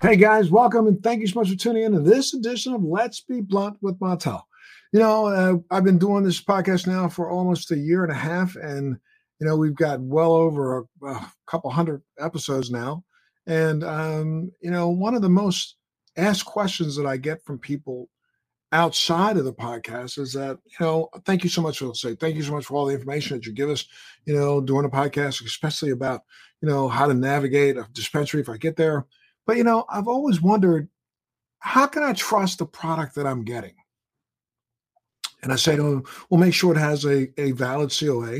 Hey guys, welcome and thank you so much for tuning in to this edition of Let's Be Blunt with Montel. You know, I've been doing this podcast now for almost a year and a half, and you know, we've got well over a couple hundred episodes now. And you know, one of the most asked questions that I get from people outside of the podcast is that, you know, thank you so much for thank you so much for all the information that you give us, you know, doing a podcast, especially about, you know, how to navigate a dispensary if I get there. But, you know, I've always wondered, how can I trust the product that I'm getting? And I say to them, well, make sure it has a valid COA,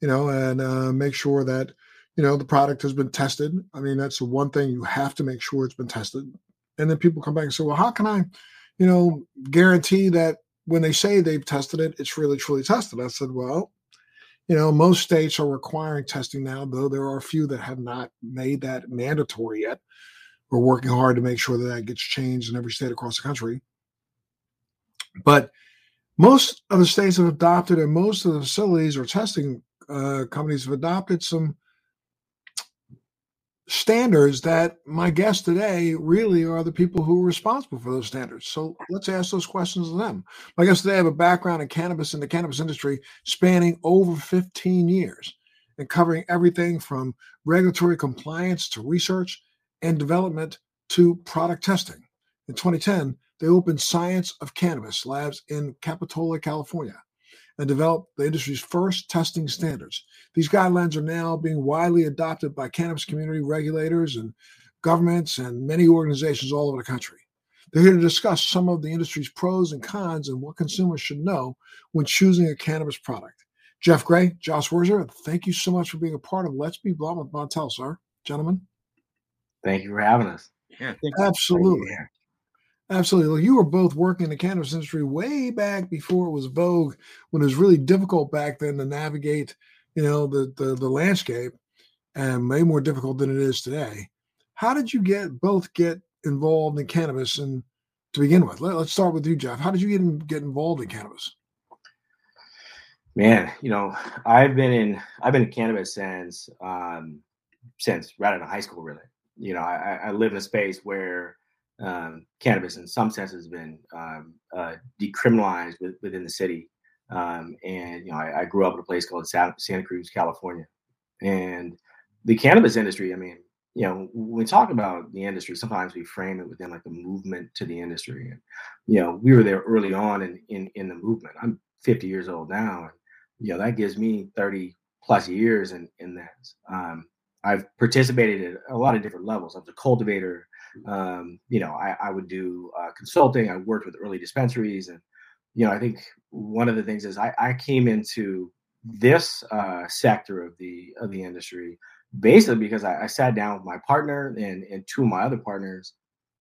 you know, and make sure that, you know, the product has been tested. I mean, that's the one thing, you have to make sure it's been tested. And then people come back and say, well, how can I, you know, guarantee that when they say they've tested it, it's really, truly tested? I said, well, you know, most states are requiring testing now, though there are a few that have not made that mandatory yet. We're working hard to make sure that that gets changed in every state across the country. But most of the states have adopted, and most of the facilities or testing companies have adopted some standards that my guests today really are the people who are responsible for those standards. So let's ask those questions to them. My guests today have a background in cannabis and the cannabis industry spanning over 15 years and covering everything from regulatory compliance to research and development to product testing. In 2010, they opened Science of Cannabis Labs in Capitola, California, and developed the industry's first testing standards. These guidelines are now being widely adopted by cannabis community regulators and governments and many organizations all over the country. They're here to discuss some of the industry's pros and cons and what consumers should know when choosing a cannabis product. Jeff Gray, Josh Wurzer, thank you so much for being a part of Let's Be Blunt with Montel, sir. Gentlemen. Thank you for having us. Yeah, absolutely. Absolutely. Well, you were both working in the cannabis industry way back before it was vogue, when it was really difficult back then to navigate, you know, the landscape, and way more difficult than it is today. How did you both get involved in cannabis and to begin with? Let's start with you, Jeff. How did you get involved in cannabis? Man, you know, I've been in cannabis since right out of high school, really. You know, I live in a space where cannabis in some sense has been decriminalized within the city. And, you know, I grew up in a place called Santa Cruz, California. And the cannabis industry, I mean, you know, when we talk about the industry, sometimes we frame it within like the movement to the industry. And, you know, we were there early on in the movement. I'm 50 years old now. And, you know, that gives me 30 plus years in that. I've participated at a lot of different levels. I was a cultivator. You know, I would do consulting. I worked with early dispensaries. And, you know, I think one of the things is I came into this sector of the industry basically because I sat down with my partner and two of my other partners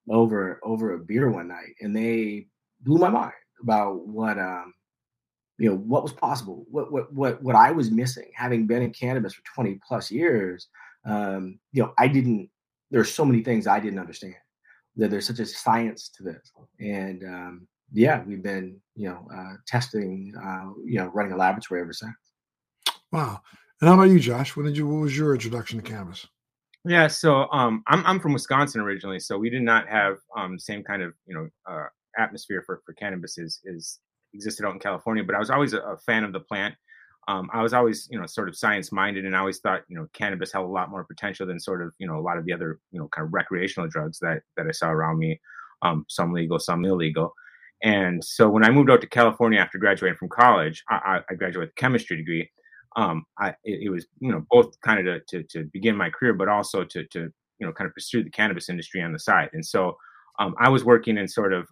over a beer one night. And they blew my mind about what, you know, what was possible, what I was missing, having been in cannabis for 20 plus years. You know, there's so many things I didn't understand, that there's such a science to this. And, yeah, we've been, you know, testing, you know, running a laboratory ever since. Wow. And how about you, Josh? What was your introduction to cannabis? Yeah. So, I'm from Wisconsin originally, so we did not have, the same kind of, you know, atmosphere for cannabis is existed out in California, but I was always a fan of the plant. I was always, you know, sort of science minded, and I always thought, you know, cannabis had a lot more potential than sort of, you know, a lot of the other, you know, kind of recreational drugs that I saw around me, some legal, some illegal. And so when I moved out to California after graduating from college, I graduated with a chemistry degree. It was, you know, both kind of to begin my career, but also to you know, kind of pursue the cannabis industry on the side. And so I was working in sort of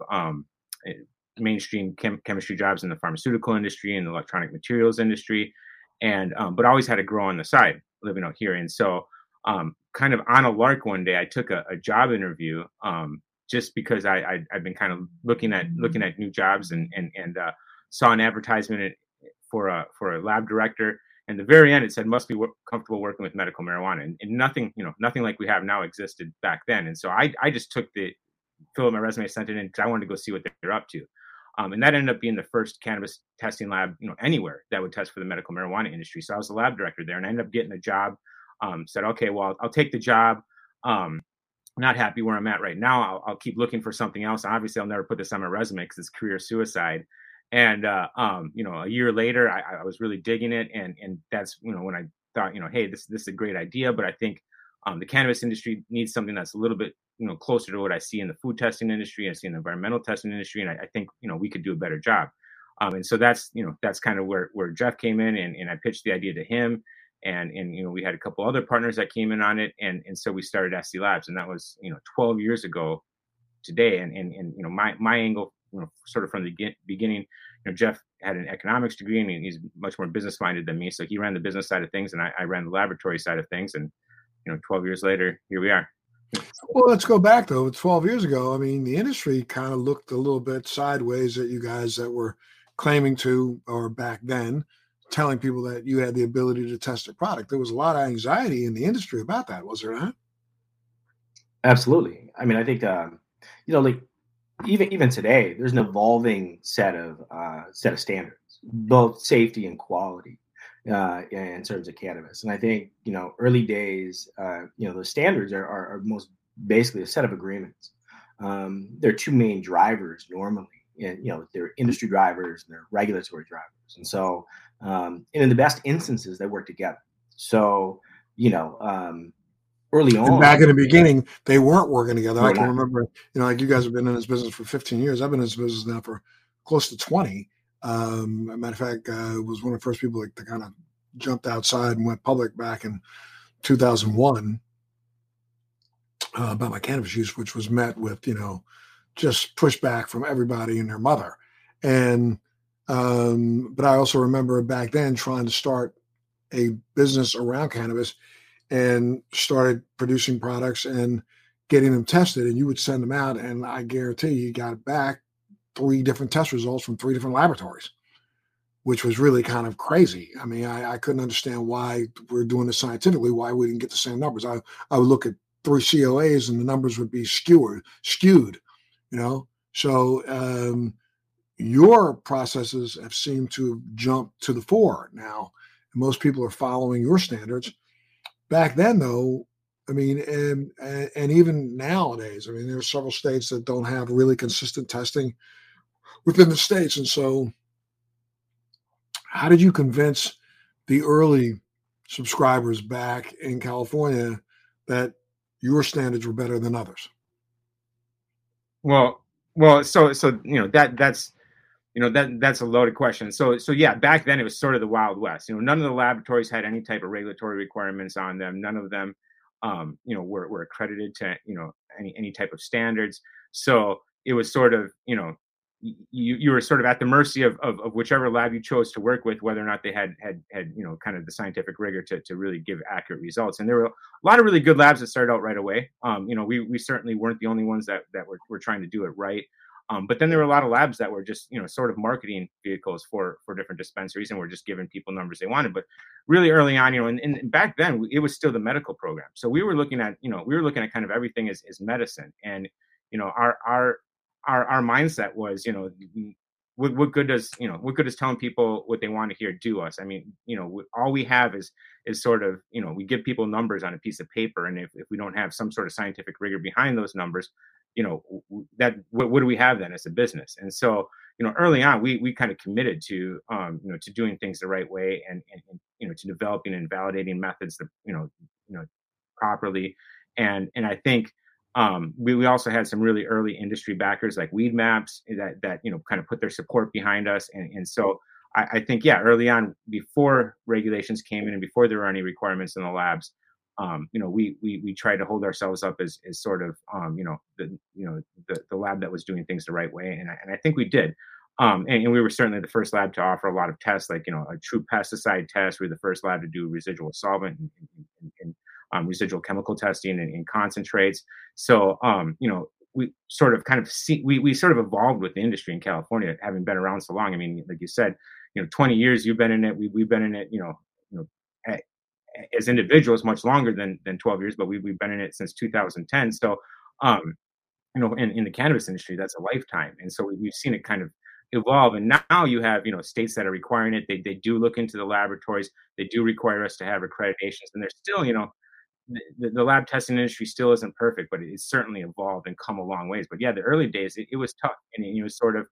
mainstream chemistry jobs in the pharmaceutical industry and the electronic materials industry, and but I always had to grow on the side living out here. And so kind of on a lark one day, I took a job interview just because I've been kind of looking at new jobs and saw an advertisement for a lab director, and the very end it said must be comfortable working with medical marijuana, and nothing like we have now existed back then. And so I just filled out my resume, sent it in because I wanted to go see what they're up to. And that ended up being the first cannabis testing lab, you know, anywhere that would test for the medical marijuana industry. So I was the lab director there, and I ended up getting a job. Said, okay, well, I'll take the job. Not happy where I'm at right now. I'll keep looking for something else. Obviously, I'll never put this on my resume because it's career suicide. And, you know, a year later, I was really digging it. And that's, you know, when I thought, you know, hey, this is a great idea. But I think the cannabis industry needs something that's a little bit, you know, closer to what I see in the food testing industry, I see in the environmental testing industry. And I think, you know, we could do a better job. And so that's, you know, that's kind of where Jeff came in, and I pitched the idea to him. And, you know, we had a couple other partners that came in on it. And so we started SC Labs, and that was, you know, 12 years ago today. And, you know, my angle, you know, sort of from the beginning, you know, Jeff had an economics degree, and he's much more business minded than me. So he ran the business side of things, and I ran the laboratory side of things. And, you know, 12 years later, here we are. Well, let's go back, though. 12 years ago, I mean, the industry kind of looked a little bit sideways at you guys that were claiming to, or back then, telling people that you had the ability to test a product. There was a lot of anxiety in the industry about that, was there not? Absolutely. I mean, I think, you know, like even today, there's an evolving set of standards, both safety and quality. In terms of cannabis. And I think, you know, early days, you know, those standards are most basically a set of agreements. There are two main drivers normally, and, you know, they're industry drivers and they're regulatory drivers. And so, and in the best instances, they work together. So, you know, early on. And back in the beginning, they weren't working together. I can remember, you know, like you guys have been in this business for 15 years. I've been in this business now for close to 20. As a matter of fact, I was one of the first people that kind of jumped outside and went public back in 2001 about my cannabis use, which was met with, you know, just pushback from everybody and their mother. And but I also remember back then trying to start a business around cannabis and started producing products and getting them tested. And you would send them out, and I guarantee you got back 3 different test results from 3 different laboratories, which was really kind of crazy. I mean, I couldn't understand why we're doing this scientifically, why we didn't get the same numbers. I would look at 3 COAs and the numbers would be skewed, you know? So your processes have seemed to jump to the fore now. Most people are following your standards. Back then, though, I mean, and even nowadays, I mean, there are several states that don't have really consistent testing within the states. And so how did you convince the early subscribers back in California that your standards were better than others? Well, so, you know, that's a loaded question. So yeah, back then it was sort of the Wild West. You know, none of the laboratories had any type of regulatory requirements on them. None of them, you know, we're accredited to, you know, any type of standards. So it was sort of, you know, you were sort of at the mercy of whichever lab you chose to work with, whether or not they had you know, kind of the scientific rigor to really give accurate results. And there were a lot of really good labs that started out right away. You know, we certainly weren't the only ones that were trying to do it right. But then there were a lot of labs that were just, you know, sort of marketing vehicles for different dispensaries, and were just giving people numbers they wanted. But really early on, you know, and back then it was still the medical program. So we were looking at, you know, kind of everything as medicine. And, you know, our mindset was, you know, what good does telling people what they want to hear do us? I mean, you know, all we have is sort of, you know, we give people numbers on a piece of paper. And if we don't have some sort of scientific rigor behind those numbers, you know, that what do we have then as a business? And so, you know, early on, we kind of committed to, you know, to doing things the right way, and you know, to developing and validating methods that, you know, properly. And I think we also had some really early industry backers like Weed Maps that you know, kind of put their support behind us. And so I think, yeah, early on, before regulations came in and before there were any requirements in the labs, you know, we tried to hold ourselves up as sort of, the lab that was doing things the right way. And I think we did. And we were certainly the first lab to offer a lot of tests, like, you know, a true pesticide test. We were the first lab to do residual solvent and residual chemical testing and concentrates. So, you know, we sort of evolved with the industry in California, having been around so long. I mean, like you said, you know, 20 years you've been in it. We've been in it, you know, as individuals much longer than 12 years, but we've been in it since 2010. So, you know, in the cannabis industry, that's a lifetime. And so we've seen it kind of evolve. And now you have, you know, states that are requiring it. They do look into the laboratories. They do require us to have accreditations. And there's still, you know, the lab testing industry still isn't perfect, but it's certainly evolved and come a long ways. But yeah, the early days, it was tough. And it was sort of,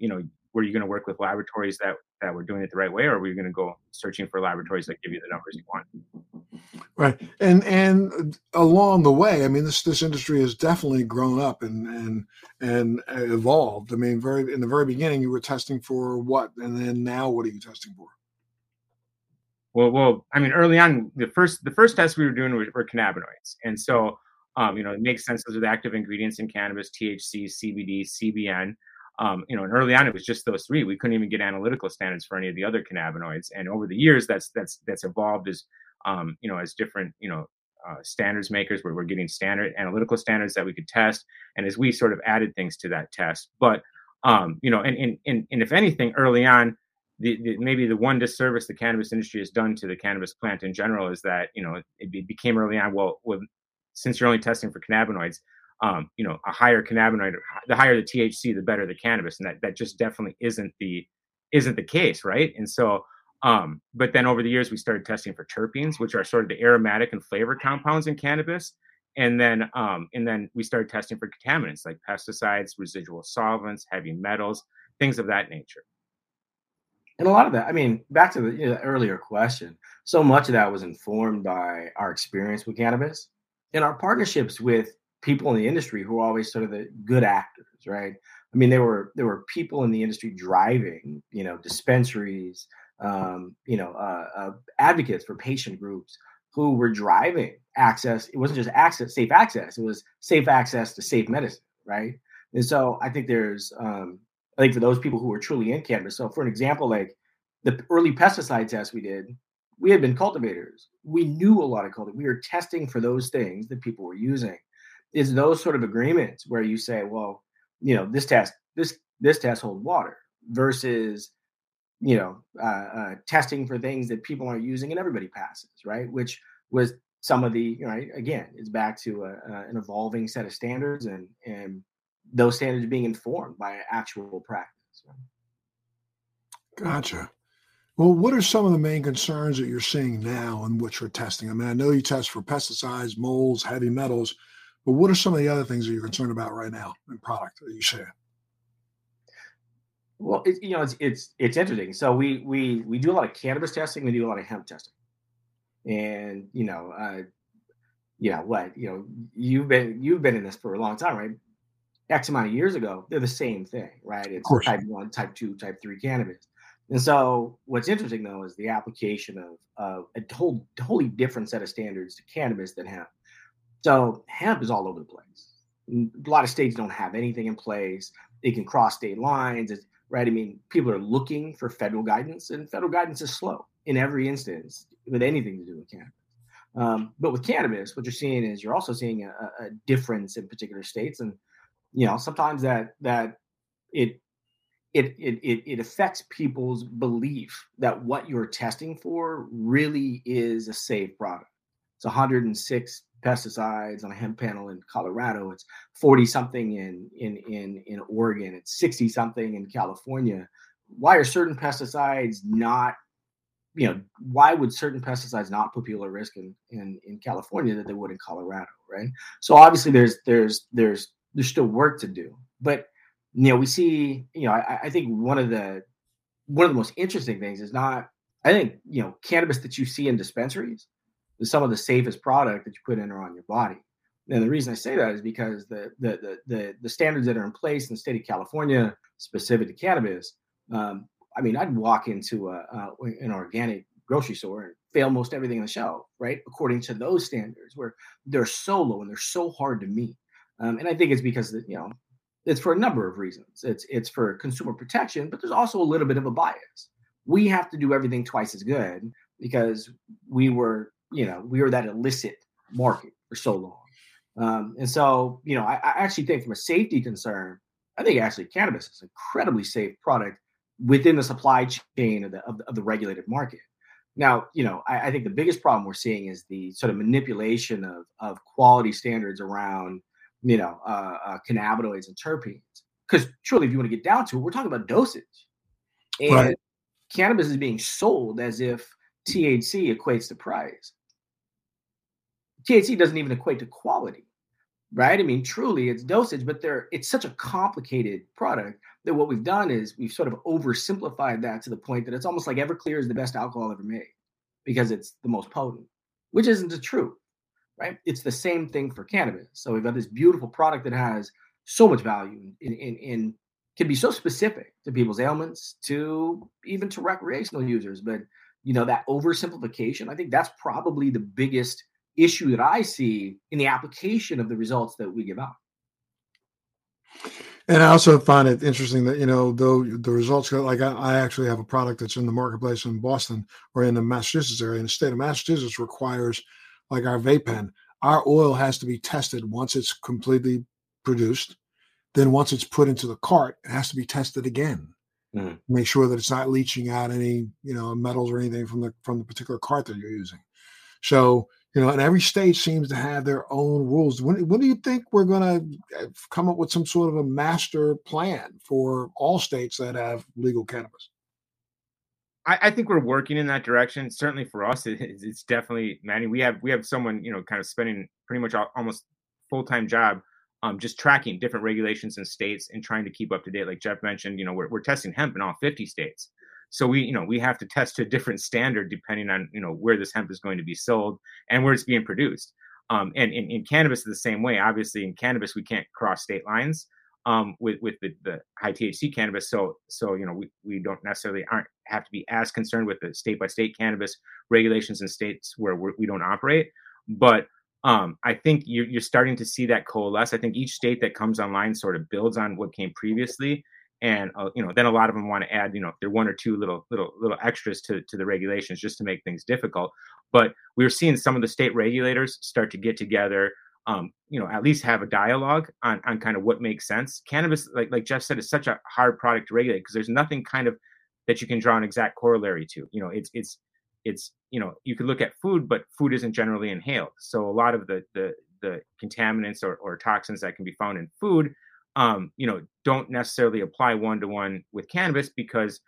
you know, were you going to work with laboratories that were doing it the right way, or were you going to go searching for laboratories that give you the numbers you want? Right. And along the way, I mean, this industry has definitely grown up and evolved. I mean, in the very beginning, you were testing for what? And then now what are you testing for? Well, I mean, early on, the first tests we were doing were cannabinoids. And so, you know, it makes sense. Those are the active ingredients in cannabis, THC, CBD, CBN. You know, and early on, it was just those three. We couldn't even get analytical standards for any of the other cannabinoids. And over the years, that's evolved as, you know, as different, you know, standards makers where we're getting standard analytical standards that we could test. And as we sort of added things to that test, but, you know, and if anything, early on, maybe the one disservice the cannabis industry has done to the cannabis plant in general is that, you know, it became early on, well, since you're only testing for cannabinoids, you know, a higher cannabinoid, the higher the THC, the better the cannabis. And that just definitely isn't the case. Right. And so, but then over the years, we started testing for terpenes, which are sort of the aromatic and flavor compounds in cannabis. And then we started testing for contaminants like pesticides, residual solvents, heavy metals, things of that nature. And a lot of that, I mean, back to the earlier question, so much of that was informed by our experience with cannabis and our partnerships with people in the industry who are always sort of the good actors, right? I mean, there were people in the industry driving, you know, dispensaries, you know, advocates for patient groups who were driving access. It wasn't just safe access. It was safe access to safe medicine, right? And so I think for those people who were truly in cannabis. So for an example, like the early pesticide tests we did, we had been cultivators. We knew a lot of cultivators. We were testing for those things that people were using. Is those sort of agreements where you say, well, you know, this test holds water versus, you know, testing for things that people aren't using and everybody passes, right? Which was some of the, you know, again, it's back to an evolving set of standards and those standards being informed by actual practice. Gotcha. Well, what are some of the main concerns that you're seeing now in which you're testing? I mean, I know you test for pesticides, molds, heavy metals, but what are some of the other things that you're concerned about right now in product that you share? Well, it's interesting. So we do a lot of cannabis testing. We do a lot of hemp testing, and you've been in this for a long time, right? X amount of years ago, they're the same thing, right? It's type 1, type 2, type 3 cannabis. And so what's interesting though is the application of a wholly different set of standards to cannabis than hemp. So hemp is all over the place. A lot of states don't have anything in place. It can cross state lines, right? I mean, people are looking for federal guidance, and federal guidance is slow in every instance with anything to do with cannabis. But with cannabis, what you're seeing is you're also seeing a difference in particular states, and you know sometimes that it affects people's belief that what you're testing for really is a safe product. It's 106 pesticides on a hemp panel in Colorado. It's 40 something in Oregon. It's 60 something in California. Why are certain pesticides not, you know, why would certain pesticides not put people at risk in California that they would in Colorado, right? So obviously there's still work to do, but you know, we see, you know, I think one of the most interesting things is not, I think, you know, cannabis that you see in dispensaries, some of the safest product that you put in or on your body. And the reason I say that is because the standards that are in place in the state of California specific to cannabis, I mean, I'd walk into an organic grocery store and fail most everything on the shelf, right? According to those standards where they're so low and they're so hard to meet. And I think it's because, you know, it's for a number of reasons. It's for consumer protection, but there's also a little bit of a bias. We have to do everything twice as good because we were that illicit market for so long. And so, you know, I actually think from a safety concern, I think actually cannabis is an incredibly safe product within the supply chain of the regulated market. Now, you know, I think the biggest problem we're seeing is the sort of manipulation of quality standards around, you know, cannabinoids and terpenes. Because truly, if you want to get down to it, we're talking about dosage. And right. Cannabis is being sold as if THC equates to price. THC doesn't even equate to quality, right? I mean, truly, it's dosage, but it's such a complicated product that what we've done is we've sort of oversimplified that to the point that it's almost like Everclear is the best alcohol ever made because it's the most potent, which isn't the truth, right? It's the same thing for cannabis. So we've got this beautiful product that has so much value in can be so specific to people's ailments, to even to recreational users. But, you know, that oversimplification, I think that's probably the biggest issue that I see in the application of the results that we give out. And I also find it interesting that, you know, though the results go, like I actually have a product that's in the marketplace in Boston or in the Massachusetts area, and the state of Massachusetts requires, like our vape pen, our oil has to be tested once it's completely produced. Then once it's put into the cart, it has to be tested again. Mm. Make sure that it's not leaching out any, you know, metals or anything from the particular cart that you're using. So, you know, and every state seems to have their own rules. When do you think we're going to come up with some sort of a master plan for all states that have legal cannabis? I think we're working in that direction. Certainly for us, it's definitely, Manny, we have someone, you know, kind of spending pretty much almost full-time job just tracking different regulations in states and trying to keep up to date. Like Jeff mentioned, you know, we're testing hemp in all 50 states. So we, you know, we have to test to a different standard depending on, you know, where this hemp is going to be sold and where it's being produced. And in cannabis, the same way. Obviously, in cannabis, we can't cross state lines with the high THC cannabis. So you know, we don't necessarily have to be as concerned with the state by state cannabis regulations in states where we don't operate, but. I think you're starting to see that coalesce. I think each state that comes online sort of builds on what came previously, and you know, then a lot of them want to add, you know, there are one or two little extras to the regulations just to make things difficult. But we're seeing some of the state regulators start to get together, you know, at least have a dialogue on kind of what makes sense. Cannabis, like Jeff said, is such a hard product to regulate because there's nothing kind of that you can draw an exact corollary to. You know, it's you know, you could look at food, but food isn't generally inhaled. So a lot of the contaminants or toxins that can be found in food, you know, don't necessarily apply one-to-one with cannabis because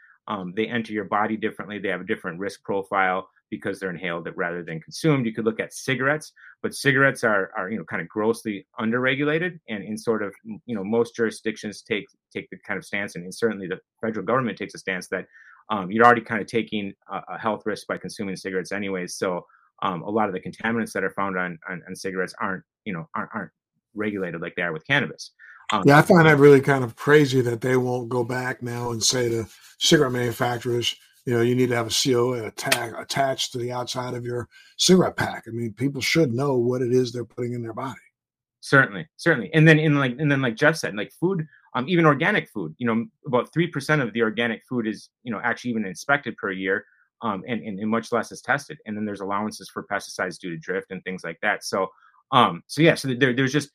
they enter your body differently. They have a different risk profile because they're inhaled rather than consumed. You could look at cigarettes, but cigarettes are you know, kind of grossly underregulated, and in sort of, you know, most jurisdictions take the kind of stance, and certainly the federal government takes a stance that you're already kind of taking a health risk by consuming cigarettes anyways. So a lot of the contaminants that are found on cigarettes aren't regulated like they are with cannabis. Yeah, I find that really kind of crazy that they won't go back now and say to cigarette manufacturers, you know, you need to have a CO and a tag attached to the outside of your cigarette pack. I mean, people should know what it is they're putting in their body. Certainly. And then like Jeff said, like food. Even organic food, you know, about 3% of the organic food is, you know, actually even inspected per year, and much less is tested. And then there's allowances for pesticides due to drift and things like that. So there's just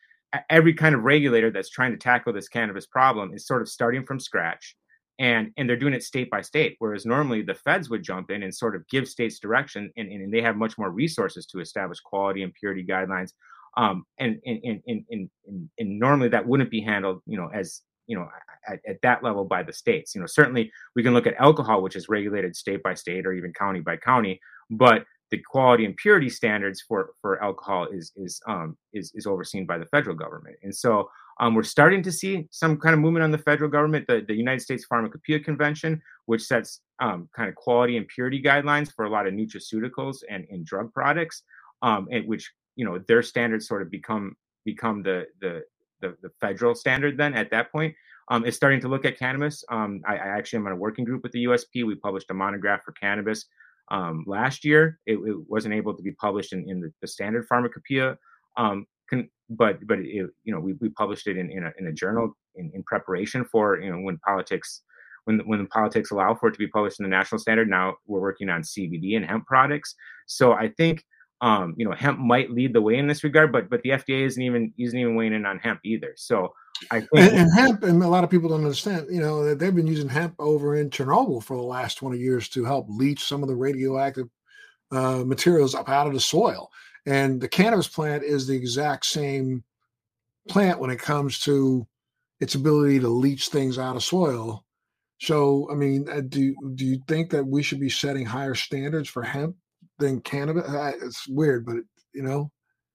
every kind of regulator that's trying to tackle this cannabis problem is sort of starting from scratch, and they're doing it state by state. Whereas normally the feds would jump in and sort of give states direction, and they have much more resources to establish quality and purity guidelines, and normally that wouldn't be handled, you know, as you know, at that level by the states. You know, certainly we can look at alcohol, which is regulated state by state or even county by county, but the quality and purity standards for alcohol is overseen by the federal government. And so we're starting to see some kind of movement on the federal government, the United States Pharmacopeia Convention, which sets kind of quality and purity guidelines for a lot of nutraceuticals and drug products, and which, you know, their standards sort of become the federal standard. Then at that point, is starting to look at cannabis. I actually am in a working group with the USP. We published a monograph for cannabis last year. It wasn't able to be published in the standard pharmacopoeia, but it, you know, we published it in a journal in preparation for, you know, when the politics allow for it to be published in the national standard. Now we're working on CBD and hemp products. So I think. You know, hemp might lead the way in this regard, but the FDA isn't even weighing in on hemp either. So I think and hemp, and a lot of people don't understand, you know, that they've been using hemp over in Chernobyl for the last 20 years to help leach some of the radioactive materials up out of the soil. And the cannabis plant is the exact same plant when it comes to its ability to leach things out of soil. So, I mean, do you think that we should be setting higher standards for hemp than cannabis? It's weird, but, you know.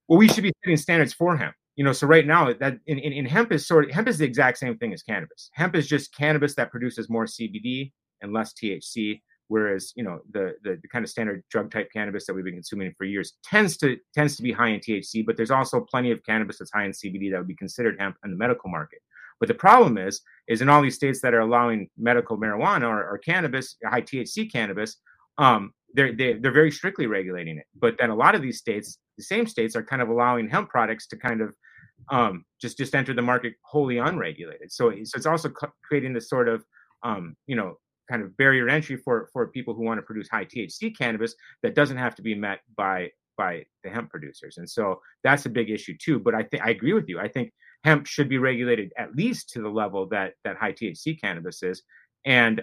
Well, we should be setting standards for hemp. You know, so right now that in hemp is hemp is the exact same thing as cannabis. Hemp is just cannabis that produces more CBD and less THC, whereas, you know, the kind of standard drug type cannabis that we've been consuming for years tends to be high in THC, but there's also plenty of cannabis that's high in CBD that would be considered hemp in the medical market. But the problem is in all these states that are allowing medical marijuana or cannabis, high THC cannabis, they're very strictly regulating it. But then a lot of these states, the same states, are kind of allowing hemp products to kind of just enter the market wholly unregulated. So it's also creating this sort of, you know, kind of barrier entry for people who want to produce high THC cannabis that doesn't have to be met by the hemp producers. And so that's a big issue too. But I agree with you. I think hemp should be regulated at least to the level that high THC cannabis is. And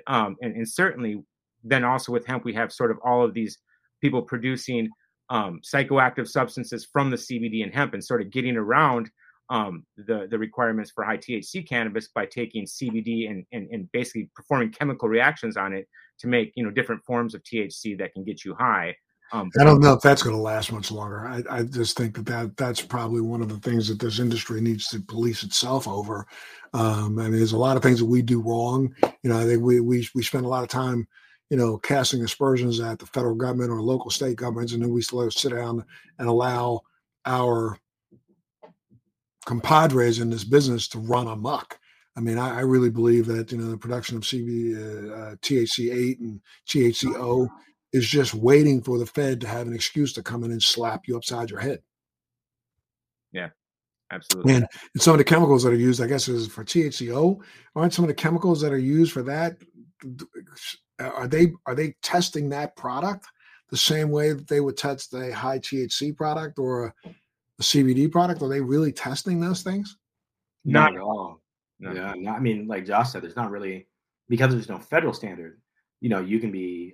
certainly then also with hemp, we have sort of all of these people producing psychoactive substances from the CBD and hemp and sort of getting around the requirements for high THC cannabis by taking CBD and basically performing chemical reactions on it to make, you know, different forms of THC that can get you high. I don't know if that's going to last much longer. I just think that's probably one of the things that this industry needs to police itself over. I mean, there's a lot of things that we do wrong. You know, I think we spend a lot of time, you know, casting aspersions at the federal government or local state governments, and then we sit down and allow our compadres in this business to run amok. I mean, I really believe that, you know, the production of CBD, THC-8 and THC-O is just waiting for the Fed to have an excuse to come in and slap you upside your head. Yeah, absolutely. And some of the chemicals that are used, I guess, is for THC-O. Aren't some of the chemicals that are used for that, are they testing that product the same way that they would test a high THC product or a CBD product? Are they really testing those things? Not at all. No. Yeah, I mean, like Josh said, there's not really, because there's no federal standard. You know, you can be,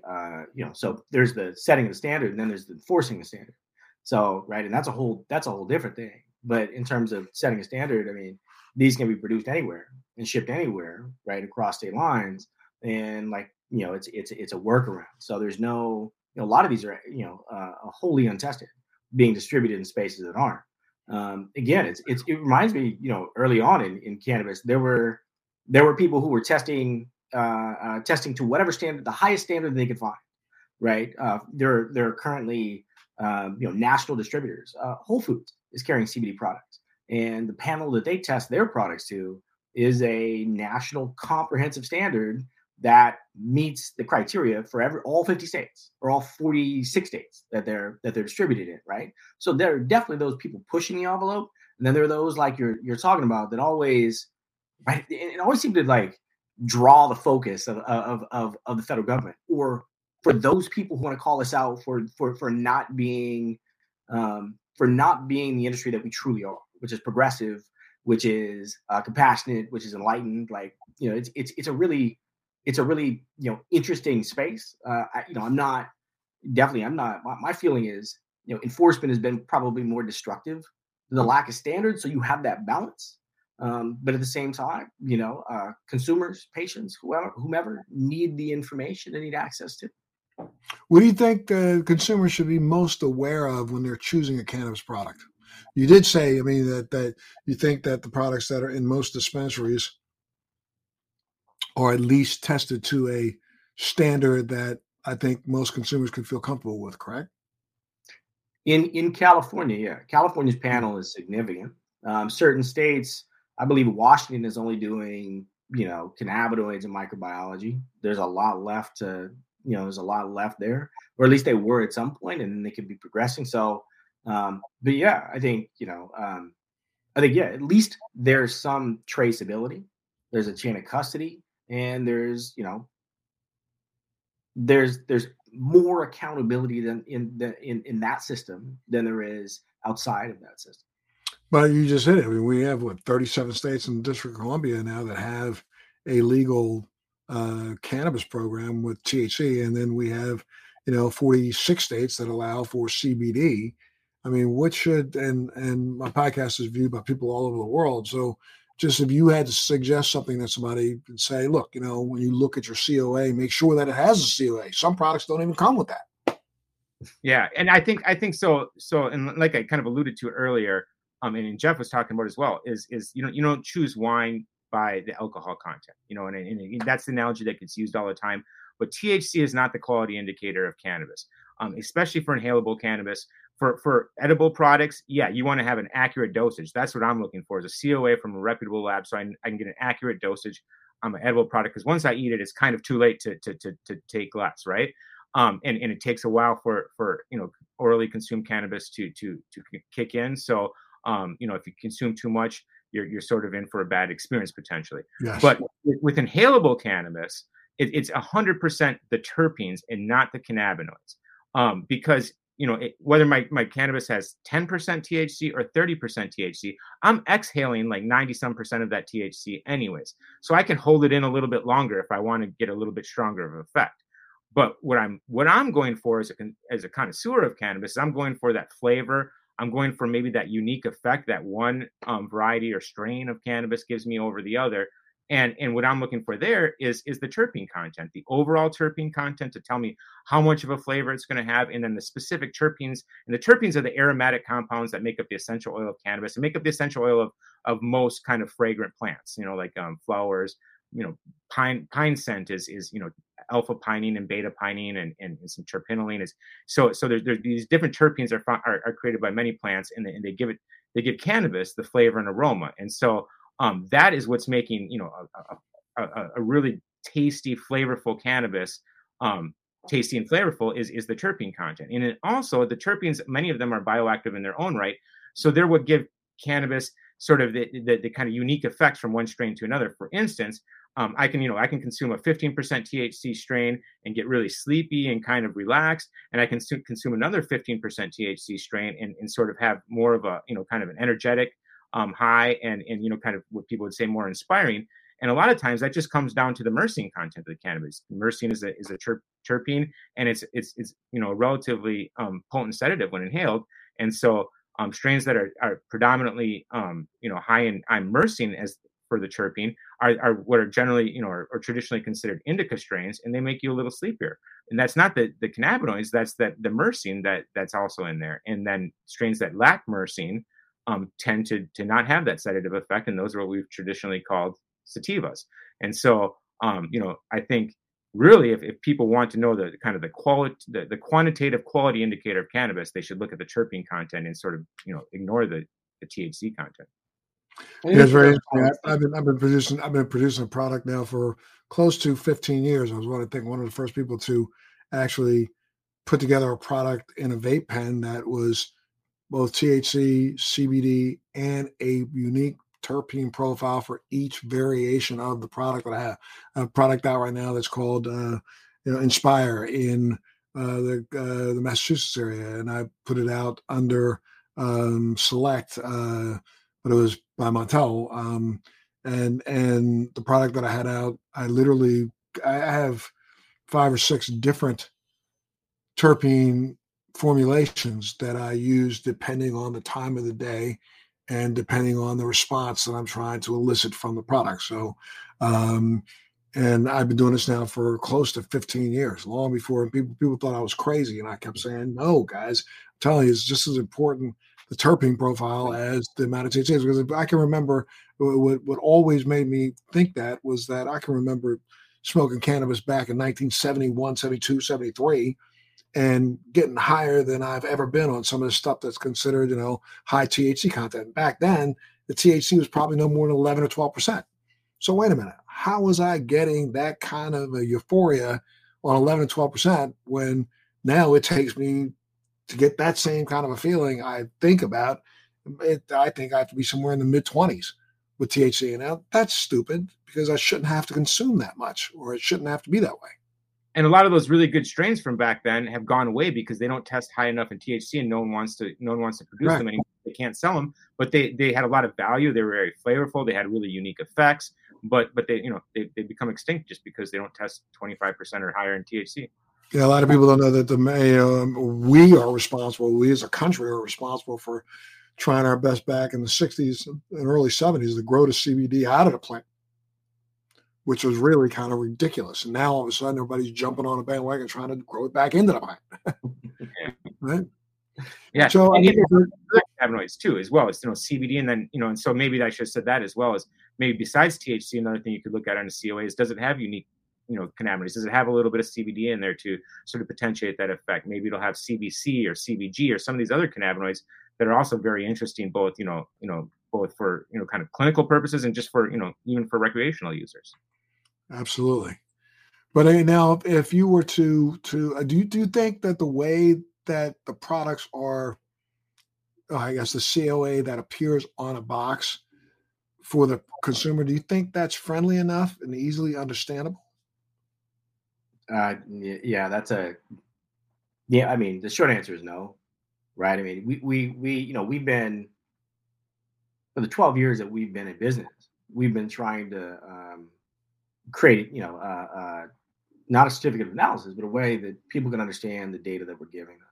you know, so there's the setting of the standard, and then there's the enforcing the standard. So, right, and that's a whole different thing. But in terms of setting a standard, I mean, these can be produced anywhere and shipped anywhere, right, across state lines, and like, you know, it's a workaround. So there's no, you know, a lot of these are, you know, wholly untested, being distributed in spaces that aren't. Again, it reminds me, you know, early on in cannabis, there were people who were testing to whatever standard, the highest standard they could find, right? There are currently, you know, national distributors. Whole Foods is carrying CBD products, and the panel that they test their products to is a national comprehensive standard that meets the criteria for all 50 states or all 46 states that they're distributed in, right? So there are definitely those people pushing the envelope, and then there are those like you're talking about that always, right? It always seemed to like draw the focus of the federal government, or for those people who want to call us out for not being the industry that we truly are, which is progressive, which is compassionate, which is enlightened. Like, you know, it's a really, you know, interesting space. My feeling is, you know, enforcement has been probably more destructive than the lack of standards. So you have that balance. But at the same time, you know, consumers, patients, whomever need the information and need access to. What do you think consumers should be most aware of when they're choosing a cannabis product? You did say, I mean, that you think that the products that are in most dispensaries are at least tested to a standard that I think most consumers could feel comfortable with, correct? In California, yeah. California's panel is significant. Certain states, I believe Washington is only doing, you know, cannabinoids and microbiology. There's a lot left there, or at least they were at some point, and then they could be progressing. So, but yeah, I think, you know, at least there's some traceability. There's a chain of custody, and there's, you know, there's more accountability than in that system than there is outside of that system. But you just hit it. I mean, we have, 37 states in the District of Columbia now that have a legal cannabis program with THC. And then we have, you know, 46 states that allow for CBD. I mean, what should, and my podcast is viewed by people all over the world. So just if you had to suggest something to somebody and say, look, you know, when you look at your COA, make sure that it has a COA. Some products don't even come with that. Yeah. And I think so. So, and like I kind of alluded to earlier, and Jeff was talking about as well, is, you know, you don't choose wine by the alcohol content, you know, and that's the analogy that gets used all the time. But THC is not the quality indicator of cannabis, especially for inhalable cannabis. For edible products, yeah, you want to have an accurate dosage. That's what I'm looking for, is a COA from a reputable lab, so I can get an accurate dosage on an edible product. Because once I eat it, it's kind of too late to take less, right? And it takes a while for you know, orally consumed cannabis to kick in. So you know, if you consume too much, you're sort of in for a bad experience potentially. Yes. But with inhalable cannabis, it's 100% the terpenes and not the cannabinoids, because you know, whether my cannabis has 10% THC or 30% THC, I'm exhaling like 90-some% of that THC anyways. So I can hold it in a little bit longer if I want to get a little bit stronger of an effect. But what I'm going for as a connoisseur of cannabis, I'm going for that flavor. I'm going for maybe that unique effect that one variety or strain of cannabis gives me over the other. And what I'm looking for there is the terpene content, the overall terpene content to tell me how much of a flavor it's going to have, and then the specific terpenes. And the terpenes are the aromatic compounds that make up the essential oil of cannabis and make up the essential oil of most kind of fragrant plants, you know, like flowers, you know, pine scent is you know, alpha pinene and beta pinene and some terpenylene is. So there's these different terpenes are created by many plants, and they give cannabis the flavor and aroma. And so that is what's making, you know, a really tasty, flavorful cannabis, tasty and flavorful is the terpene content. And then also the terpenes, many of them are bioactive in their own right. So they're what give cannabis sort of the kind of unique effects from one strain to another. For instance, I can consume a 15% THC strain and get really sleepy and kind of relaxed. And I can consume another 15% THC strain and sort of have more of a, you know, kind of an energetic high and you know, kind of what people would say more inspiring. And a lot of times that just comes down to the myrcene content of the cannabis. Myrcene is a terpene, and it's you know, a relatively potent sedative when inhaled. And so strains that are predominantly you know, high in myrcene as for the terpene are what are generally, you know, are traditionally considered indica strains, and they make you a little sleepier. And that's not the cannabinoids, that's the myrcene that's also in there. And then strains that lack myrcene tend to not have that sedative effect. And those are what we've traditionally called sativas. And so, you know, I think really if people want to know the kind of the quality, the quantitative quality indicator of cannabis, they should look at the terpene content and sort of, you know, ignore the THC content. Yeah, it's very interesting. I've been producing a product now for close to 15 years. I was one of the first people to actually put together a product in a vape pen that was both THC, CBD, and a unique terpene profile for each variation of the product that I have. I have a product out right now that's called you know, Inspire in the Massachusetts area, and I put it out under Select, but it was by Montel. And the product that I had out, I have 5 or 6 different terpene formulations that I use depending on the time of the day and depending on the response that I'm trying to elicit from the product. So, and I've been doing this now for close to 15 years, long before people thought I was crazy. And I kept saying, no, guys, I'm telling you, it's just as important, the terpene profile, as the amount of THC. Because I can remember what always made me think that was that I can remember smoking cannabis back in 1971, 72, 73, and getting higher than I've ever been on some of the stuff that's considered, you know, high THC content. Back then, the THC was probably no more than 11 or 12%. So wait a minute, how was I getting that kind of a euphoria on 11 or 12% when now it takes me to get that same kind of a feeling I think about? I think I have to be somewhere in the mid-20s with THC. And now that's stupid, because I shouldn't have to consume that much, or it shouldn't have to be that way. And a lot of those really good strains from back then have gone away because they don't test high enough in THC, and no one wants to produce them anymore. They can't sell them, but they had a lot of value. They were very flavorful. They had really unique effects, but they, you know, they become extinct just because they don't test 25% or higher in THC. Yeah, a lot of people don't know that we as a country are responsible for trying our best back in the 60s and early 70s to grow the CBD out of the plant, which was really kind of ridiculous. And now all of a sudden everybody's jumping on a bandwagon trying to grow it back into the plant. Right? Yeah. So and I think cannabinoids too, as well as, you know, CBD. And then, you know, and so maybe I should have said that as well as maybe besides THC, another thing you could look at on a COA is, does it have unique, you know, cannabinoids? Does it have a little bit of CBD in there to sort of potentiate that effect? Maybe it'll have CBC or CBG or some of these other cannabinoids that are also very interesting, both, both for, kind of clinical purposes and just for, even for recreational users. Absolutely. But now if you were to, do you think that the way that the products are, I guess the COA that appears on a box for the consumer, do you think that's friendly enough and easily understandable? Yeah, I mean, the short answer is no, right? I mean, we we've been, for the 12 years that we've been in business, we've been trying to create, not a certificate of analysis, but a way that people can understand the data that we're giving them,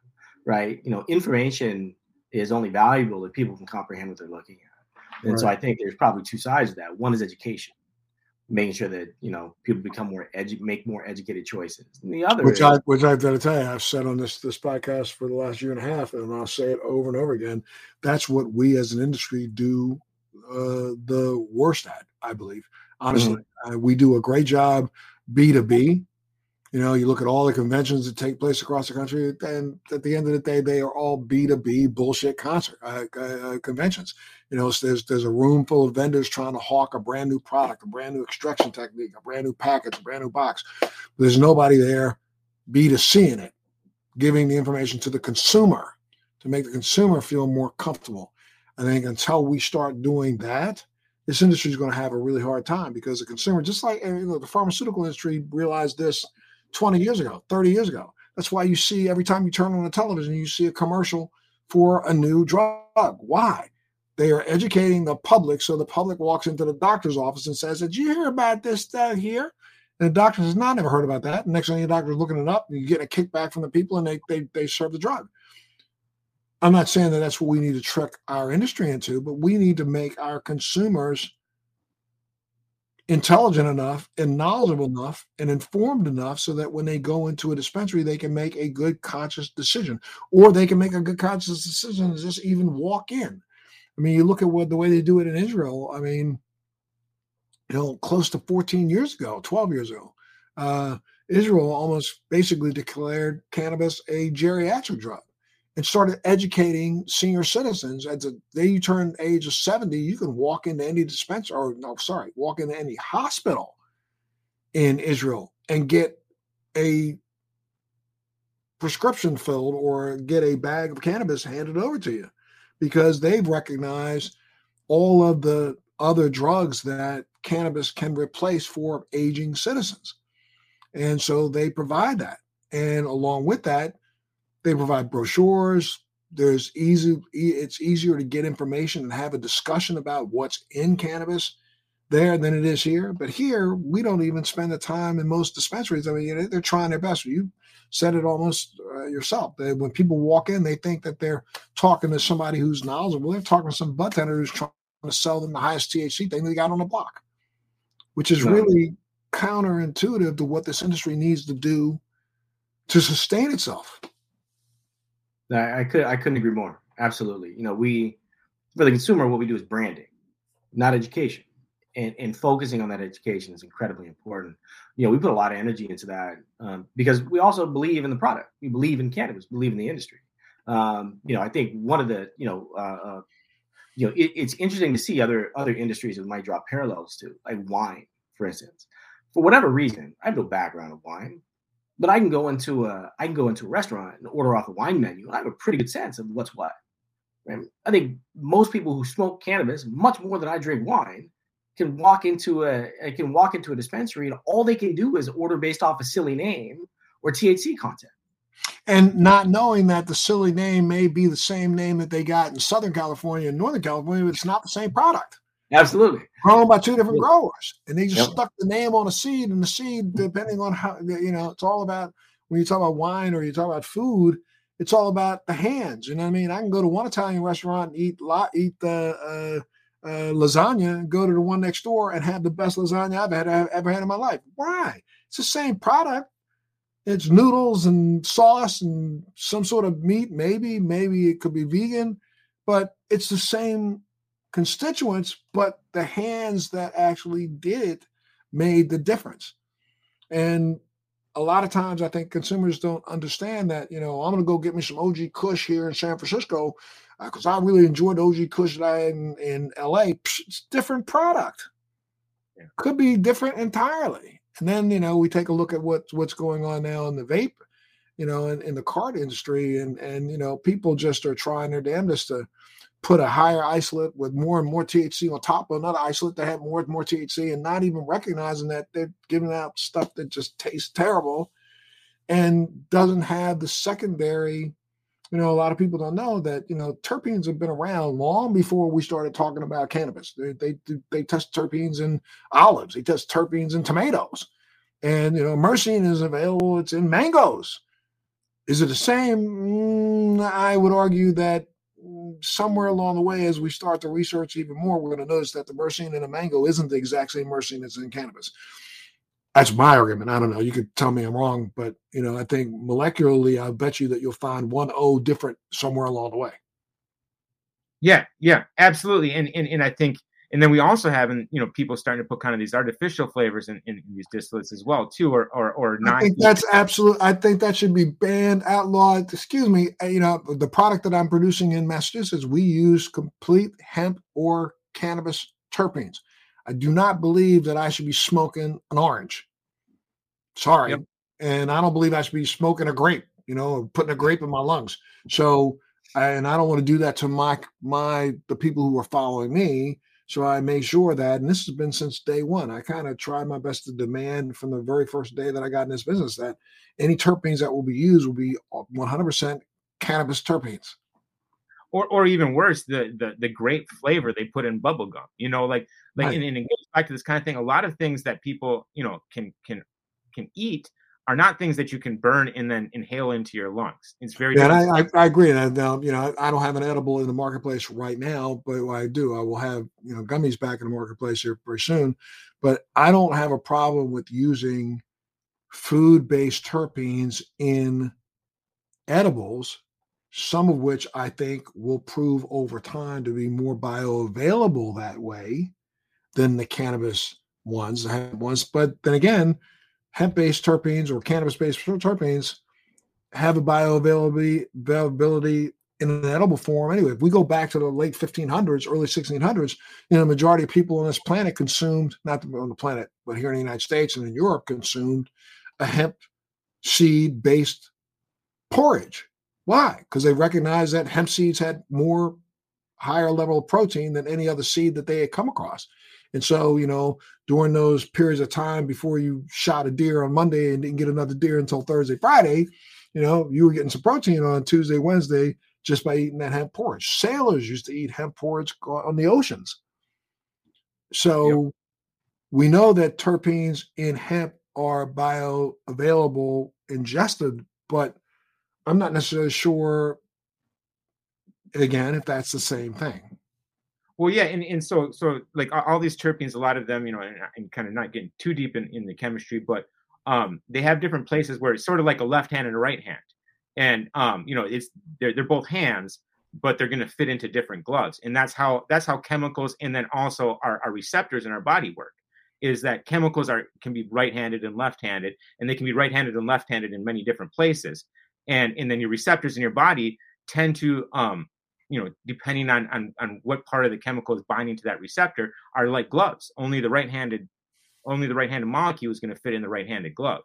right? You know, information is only valuable if people can comprehend what they're looking at. And so I think there's probably two sides of that. One is education, making sure that, people become more make more educated choices. And the other which I've got to tell you, I've said on this podcast for the last year and a half, and I'll say it over and over again, that's what we as an industry do the worst at, I believe. Honestly, we do a great job B2B. You look at all the conventions that take place across the country, and at the end of the day, they are all B2B bullshit conventions. So there's a room full of vendors trying to hawk a brand new product, a brand new extraction technique, a brand new package, a brand new box. There's nobody there B2C in it, giving the information to the consumer to make the consumer feel more comfortable. I think until we start doing that, this industry is going to have a really hard time, because the consumer, just like the pharmaceutical industry realized this 20 years ago, 30 years ago. That's why you see every time you turn on the television, you see a commercial for a new drug. Why? They are educating the public. So the public walks into the doctor's office and says, "Did you hear about this, that here?" And the doctor says, "No, I never heard about that." And next thing the doctor's looking it up, and you get a kickback from the people, and they serve the drug. I'm not saying that that's what we need to trick our industry into, but we need to make our consumers intelligent enough and knowledgeable enough and informed enough so that when they go into a dispensary, they can make a good conscious decision, or they can make a good conscious decision to just even walk in. I mean, you look at the way they do it in Israel. I mean, close to 14 years ago, 12 years ago, Israel almost basically declared cannabis a geriatric drug and started educating senior citizens. At the day you turn age of 70, you can walk into any dispensary, walk into any hospital in Israel and get a prescription filled or get a bag of cannabis handed over to you, because they've recognized all of the other drugs that cannabis can replace for aging citizens. And so they provide that. And along with that, they provide brochures. It's easier to get information and have a discussion about what's in cannabis there than it is here. But here, we don't even spend the time in most dispensaries. I mean, they're trying their best. You said it almost yourself. When people walk in, they think that they're talking to somebody who's knowledgeable. They're talking to some budtender who's trying to sell them the highest THC thing they got on the block, which is really counterintuitive to what this industry needs to do to sustain itself. I couldn't agree more. Absolutely. We, for the consumer, what we do is branding, not education, and focusing on that education is incredibly important. We put a lot of energy into that because we also believe in the product. We believe in cannabis, believe in the industry. I think one of the, it's interesting to see other industries that might draw parallels to, like wine, for instance. For whatever reason, I have no background of wine, but I can go into a restaurant and order off a wine menu, and I have a pretty good sense of what's what. Right? I think most people who smoke cannabis much more than I drink wine can walk into a dispensary, and all they can do is order based off a silly name or THC content, and not knowing that the silly name may be the same name that they got in Southern California and Northern California, but it's not the same product. Absolutely. Grown by two different growers. And they just stuck the name on a seed, and the seed, depending on how, it's all about, when you talk about wine or you talk about food, it's all about the hands. You know what I mean? I can go to one Italian restaurant and eat the lasagna, and go to the one next door and have the best lasagna I've ever had in my life. Why? It's the same product. It's noodles and sauce and some sort of meat. Maybe it could be vegan, but it's the same constituents, but the hands that actually did it made the difference. And a lot of times I think consumers don't understand that, you know, I'm going to go get me some OG Kush here in San Francisco because I really enjoyed OG Kush that I had in LA. It's a different product. Yeah. Could be different entirely. And then, you know, we take a look at what's going on now in the vape, you know, in the card industry. And, you know, people just are trying their damnedest to put a higher isolate with more and more THC on top of another isolate that had more and more THC, and not even recognizing that they're giving out stuff that just tastes terrible and doesn't have the secondary. You know, a lot of people don't know that, you know, terpenes have been around long before we started talking about cannabis. They test terpenes in olives. They test terpenes in tomatoes. And, you know, myrcene is available. It's in mangoes. Is it the same? I would argue that somewhere along the way, as we start to research even more, we're going to notice that the myrcene in a mango isn't the exact same myrcene that's in cannabis. That's my argument. I don't know. You could tell me I'm wrong, but, you know, I think molecularly, I bet you that you'll find one O different somewhere along the way. Yeah, absolutely. And I think, and then we also have, you know, people starting to put kind of these artificial flavors in these distillates as well, too, or not. I think that's absolute. I think that should be banned, outlawed. Excuse me. You know, the product that I'm producing in Massachusetts, we use complete hemp or cannabis terpenes. I do not believe that I should be smoking an orange. Sorry. Yep. And I don't believe I should be smoking a grape, you know, putting a grape in my lungs. So, and I don't want to do that to the people who are following me. So I made sure that, and this has been since day one, I kind of tried my best to demand from the very first day that I got in this business that any terpenes that will be used will be 100% cannabis terpenes. Or even worse, the grape flavor they put in bubblegum, you know, like, right. And it goes back to this kind of thing. A lot of things that people, you know, can eat are not things that you can burn and then inhale into your lungs. It's very difficult. And I agree. And I, you know, I don't have an edible in the marketplace right now, but I do. I will have, you know, gummies back in the marketplace here pretty soon. But I don't have a problem with using food-based terpenes in edibles, some of which I think will prove over time to be more bioavailable that way than the cannabis ones. But then again, hemp-based terpenes or cannabis-based terpenes have a bioavailability in an edible form. Anyway, if we go back to the late 1500s, early 1600s, you know, the majority of people on this planet consumed, not on the planet, but here in the United States and in Europe, consumed a hemp seed-based porridge. Why? Because they recognized that hemp seeds had more higher level of protein than any other seed that they had come across. And so, you know, during those periods of time before you shot a deer on Monday and didn't get another deer until Thursday, Friday, you know, you were getting some protein on Tuesday, Wednesday, just by eating that hemp porridge. Sailors used to eat hemp porridge on the oceans. So yep. We know that terpenes in hemp are bioavailable, ingested, but I'm not necessarily sure, again, if that's the same thing. Well, yeah, and so like all these terpenes, a lot of them, you know, and kind of not getting too deep in the chemistry, but they have different places where it's sort of like a left hand and a right hand, and you know, it's they're both hands, but they're going to fit into different gloves, and that's how chemicals, and then also our receptors in our body work, is that chemicals can be right handed and left handed, and they can be right handed and left handed in many different places, and then your receptors in your body tend to you know, depending on what part of the chemical is binding to that receptor, are like gloves. Only the right-handed molecule is going to fit in the right-handed glove.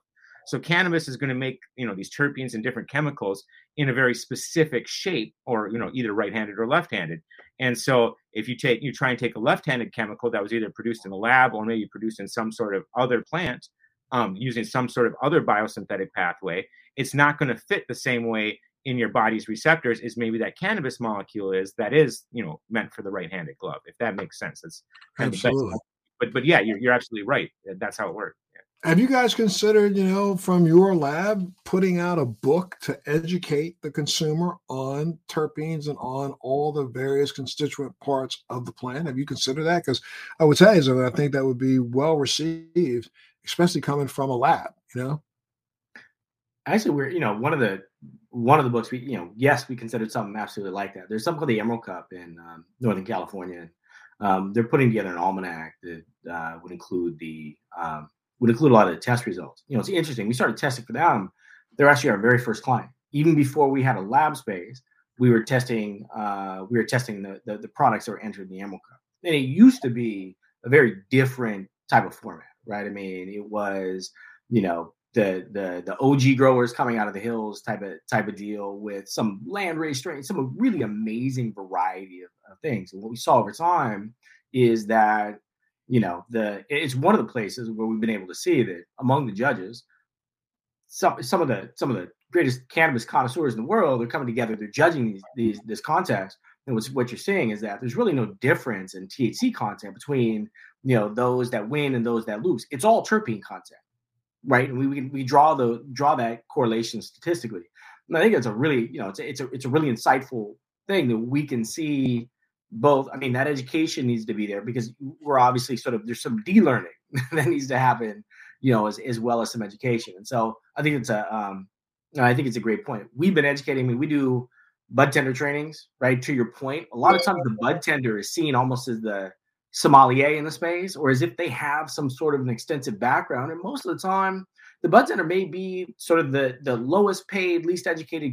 So cannabis is going to make, you know, these terpenes and different chemicals in a very specific shape, or, you know, either right-handed or left-handed. And so if you try and take a left-handed chemical that was either produced in a lab or maybe produced in some sort of other plant, using some sort of other biosynthetic pathway, it's not going to fit the same way in your body's receptors is maybe that cannabis molecule is, you know, meant for the right-handed glove, if that makes sense. That's kind of the best. But yeah, you're absolutely right. That's how it works. Yeah. Have you guys considered, you know, from your lab, putting out a book to educate the consumer on terpenes and on all the various constituent parts of the plant? Have you considered that? Because I would say, so I think that would be well received, especially coming from a lab, you know? Actually, we're, you know, one of the books we, you know, yes, we considered something absolutely like that. There's something called the Emerald Cup in Northern California. They're putting together an almanac that would include a lot of the test results. You know, it's interesting. We started testing for them. They're actually our very first client. Even before we had a lab space, we were testing the products that were entered in the Emerald Cup. And it used to be a very different type of format, right? I mean, it was, you know, the OG growers coming out of the hills type of deal with some land raised strains, some really amazing variety of things. And what we saw over time is that, you know, it's one of the places where we've been able to see that among the judges, some of the greatest cannabis connoisseurs in the world are coming together. They're judging this contest, and what you're seeing is that there's really no difference in THC content between, you know, those that win and those that lose. It's all terpene content, right? And we draw that correlation statistically, and I think it's a really, you know, it's a really insightful thing that we can see. Both, I mean, that education needs to be there because we're obviously sort of, there's some de-learning that needs to happen, you know, as well as some education. And so I think it's a great point. We've been educating. I mean, we do bud tender trainings, right? To your point, a lot of times the bud tender is seen almost as the sommelier in the space, or as if they have some sort of an extensive background. And most of the time, the bud tender may be sort of the lowest paid, least educated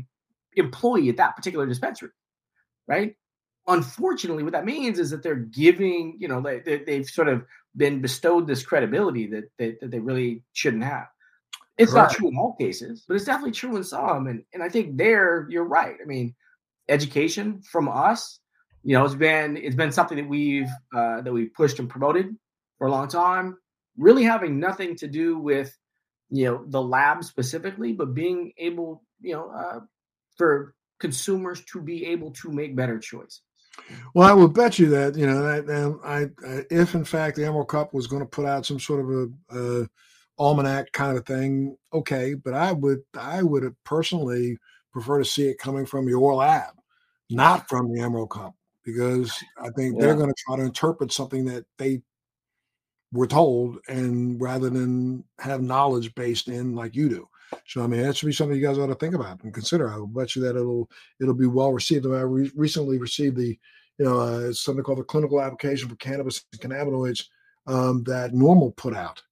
employee at that particular dispensary, right? Unfortunately, what that means is that they're giving, you know, they've sort of been bestowed this credibility that they really shouldn't have. It's not true in all cases, but it's definitely true in some. And I think there, you're right. I mean, education from us, you know, it's been something that we've pushed and promoted for a long time, really having nothing to do with, you know, the lab specifically, but being able, you know, for consumers to be able to make better choices. Well, I would bet you that, you know, if in fact the Emerald Cup was going to put out some sort of a almanac kind of a thing, okay, but I would personally prefer to see it coming from your lab, not from the Emerald Cup, because I think they're going to try to interpret something that they were told, and rather than have knowledge based in like you do. So, I mean, that should be something you guys ought to think about and consider. I will bet you that it'll be well received. I recently received the, you know, something called the Clinical Application for Cannabis and Cannabinoids that Normal put out,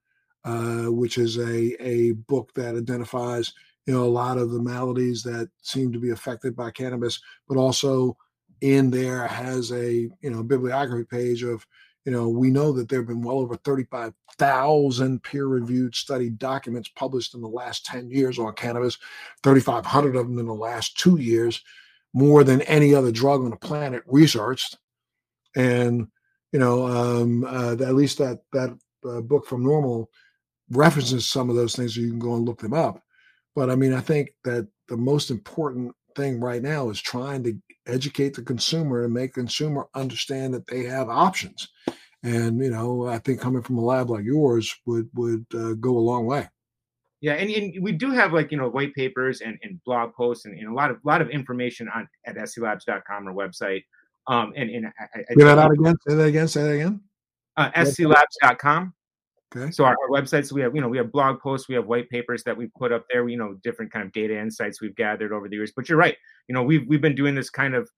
which is a book that identifies, you know, a lot of the maladies that seem to be affected by cannabis, but also in there has a, you know, bibliography page of, you know, we know that there have been well over 35,000 peer-reviewed study documents published in the last 10 years on cannabis, 3,500 of them in the last 2 years, more than any other drug on the planet researched. And, you know, at least that book from Normal references some of those things, so you can go and look them up. But, I mean, I think that the most important thing right now is trying to educate the consumer and make the consumer understand that they have options. And, you know, I think coming from a lab like yours would go a long way. Yeah. And we do have, like, you know, white papers and blog posts and a lot of information on at sclabs.com, our website. Say that again. Sclabs.com. Okay. So our websites, we have, you know, we have blog posts, we have white papers that we put up there, we, you know, different kind of data insights we've gathered over the years. But you're right. You know, we've been doing this kind of